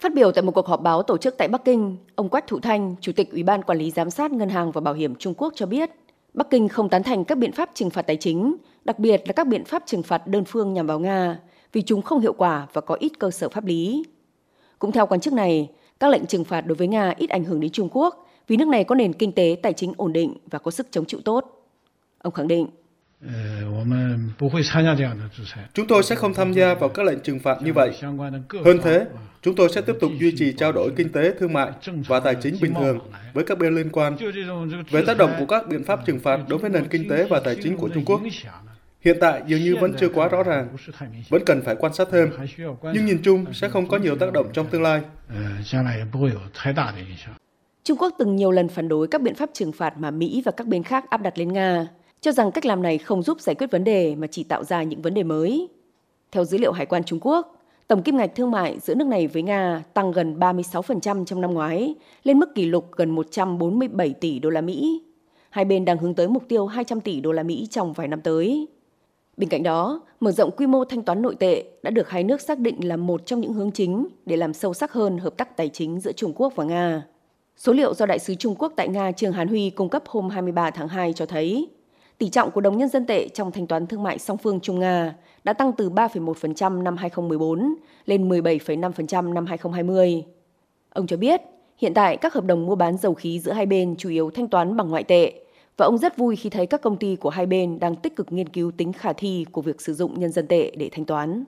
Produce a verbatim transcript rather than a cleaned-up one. Phát biểu tại một cuộc họp báo tổ chức tại Bắc Kinh, ông Quách Thủ Thanh, Chủ tịch Ủy ban Quản lý Giám sát Ngân hàng và Bảo hiểm Trung Quốc cho biết, Bắc Kinh không tán thành các biện pháp trừng phạt tài chính, đặc biệt là các biện pháp trừng phạt đơn phương nhằm vào Nga, vì chúng không hiệu quả và có ít cơ sở pháp lý. Cũng theo quan chức này, các lệnh trừng phạt đối với Nga ít ảnh hưởng đến Trung Quốc vì nước này có nền kinh tế tài chính ổn định và có sức chống chịu tốt. Ông khẳng định, chúng tôi sẽ không tham gia vào các lệnh trừng phạt như vậy. Hơn thế, chúng tôi sẽ tiếp tục duy trì trao đổi kinh tế, thương mại và tài chính bình thường với các bên liên quan về tác động của các biện pháp trừng phạt đối với nền kinh tế và tài chính của Trung Quốc. Hiện tại dường như vẫn chưa quá rõ ràng, vẫn cần phải quan sát thêm, nhưng nhìn chung sẽ không có nhiều tác động trong tương lai. Trung Quốc từng nhiều lần phản đối các biện pháp trừng phạt mà Mỹ và các bên khác áp đặt lên Nga, cho rằng cách làm này không giúp giải quyết vấn đề mà chỉ tạo ra những vấn đề mới. Theo dữ liệu Hải quan Trung Quốc, tổng kim ngạch thương mại giữa nước này với Nga tăng gần ba mươi sáu phần trăm trong năm ngoái, lên mức kỷ lục gần một trăm bốn mươi bảy tỷ đô la Mỹ. Hai bên đang hướng tới mục tiêu hai trăm tỷ đô la Mỹ trong vài năm tới. Bên cạnh đó, mở rộng quy mô thanh toán nội tệ đã được hai nước xác định là một trong những hướng chính để làm sâu sắc hơn hợp tác tài chính giữa Trung Quốc và Nga. Số liệu do Đại sứ Trung Quốc tại Nga Trương Hán Huy cung cấp hôm hai mươi ba tháng hai cho thấy, tỷ trọng của đồng nhân dân tệ trong thanh toán thương mại song phương Trung Nga đã tăng từ ba phẩy một phần trăm năm hai không một bốn lên mười bảy phẩy năm phần trăm năm hai không hai không. Ông cho biết, hiện tại các hợp đồng mua bán dầu khí giữa hai bên chủ yếu thanh toán bằng ngoại tệ, và ông rất vui khi thấy các công ty của hai bên đang tích cực nghiên cứu tính khả thi của việc sử dụng nhân dân tệ để thanh toán.